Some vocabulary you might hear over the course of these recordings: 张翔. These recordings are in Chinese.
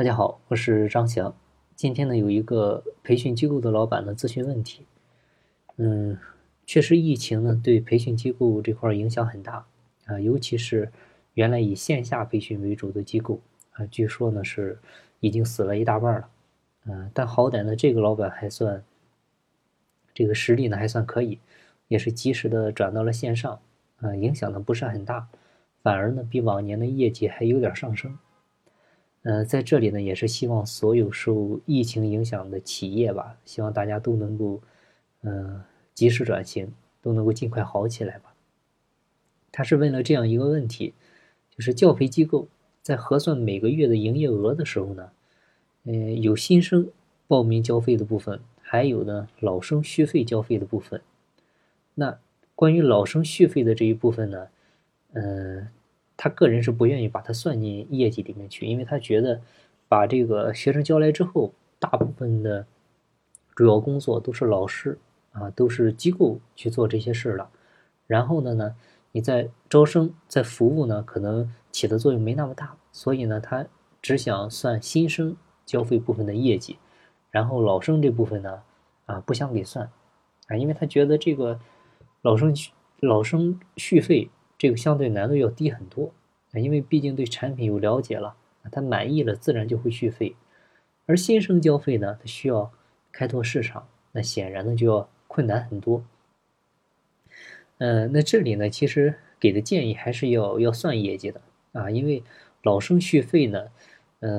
大家好，我是张翔。今天呢，有一个培训机构的老板呢咨询问题。确实疫情呢对培训机构这块影响很大啊，尤其是原来以线下培训为主的机构啊，据说呢是已经死了一大半了。但好歹呢这个老板还算这个实力呢还算可以，也是及时的转到了线上啊，影响呢不是很大，反而呢比往年的业绩还有点上升。在这里呢，也是希望所有受疫情影响的企业吧，希望大家都能够，及时转型，都能够尽快好起来吧。他是问了这样一个问题，就是教培机构在核算每个月的营业额的时候呢，有新生报名交费的部分，还有呢老生续费交费的部分。那关于老生续费的这一部分呢，他个人是不愿意把它算进业绩里面去，因为他觉得把这个学生交来之后，大部分的主要工作都是老师啊，都是机构去做这些事了。然后呢，你在招生在服务呢，可能起的作用没那么大，所以呢，他只想算新生交费部分的业绩，然后老生这部分呢，不想给算啊，因为他觉得这个老生续费这个相对难度要低很多，因为毕竟对产品有了解了，他满意了自然就会续费。而新生交费呢，他需要开拓市场，那显然呢就要困难很多。那这里呢其实给的建议还是要算业绩的啊，因为老生续费呢，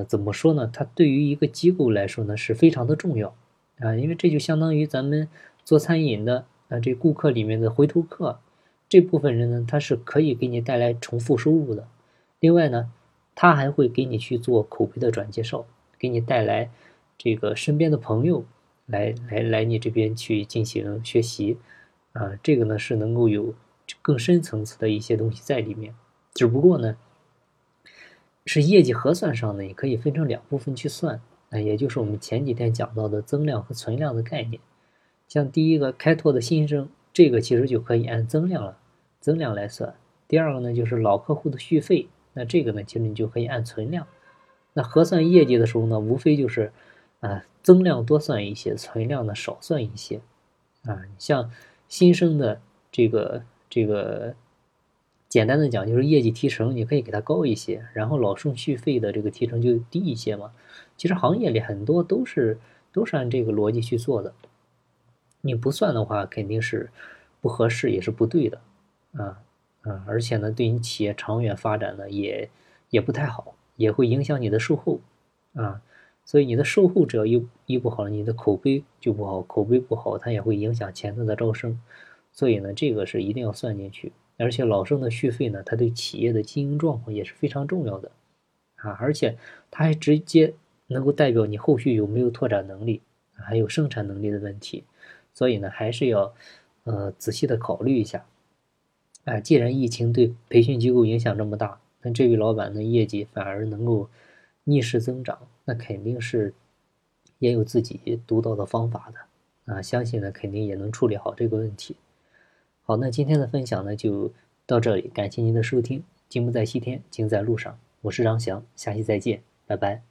怎么说呢，它对于一个机构来说呢是非常的重要啊，因为这就相当于咱们做餐饮的这顾客里面的回头客。这部分人呢，他是可以给你带来重复收入的。另外呢，他还会给你去做口碑的转介绍，给你带来这个身边的朋友来你这边去进行学习啊。这个呢是能够有更深层次的一些东西在里面。只不过呢，是业绩核算上呢，也可以分成两部分去算啊，也就是我们前几天讲到的增量和存量的概念。像第一个开拓的新生，这个其实就可以按增量来算。第二个呢就是老客户的续费，那这个呢其实你就可以按存量。那核算业绩的时候呢，无非就是增量多算一些，存量呢少算一些啊。像新生的这个简单的讲就是业绩提成，你可以给它高一些，然后老生续费的这个提成就低一些嘛。其实行业里很多都是按这个逻辑去做的，你不算的话肯定是不合适，也是不对的啊，而且呢对你企业长远发展呢也不太好，也会影响你的售后啊。所以你的售后只要一不好，你的口碑就不好，口碑不好它也会影响前端的招生。所以呢这个是一定要算进去。而且老生的续费呢，它对企业的经营状况也是非常重要的啊，而且它还直接能够代表你后续有没有拓展能力，还有生产能力的问题。所以呢还是要仔细的考虑一下啊。既然疫情对培训机构影响这么大，那这位老板的业绩反而能够逆势增长，那肯定是也有自己独到的方法的啊，相信呢肯定也能处理好这个问题。好，那今天的分享呢就到这里，感谢您的收听。金不在西天，金在路上，我是张翔，下期再见，拜拜。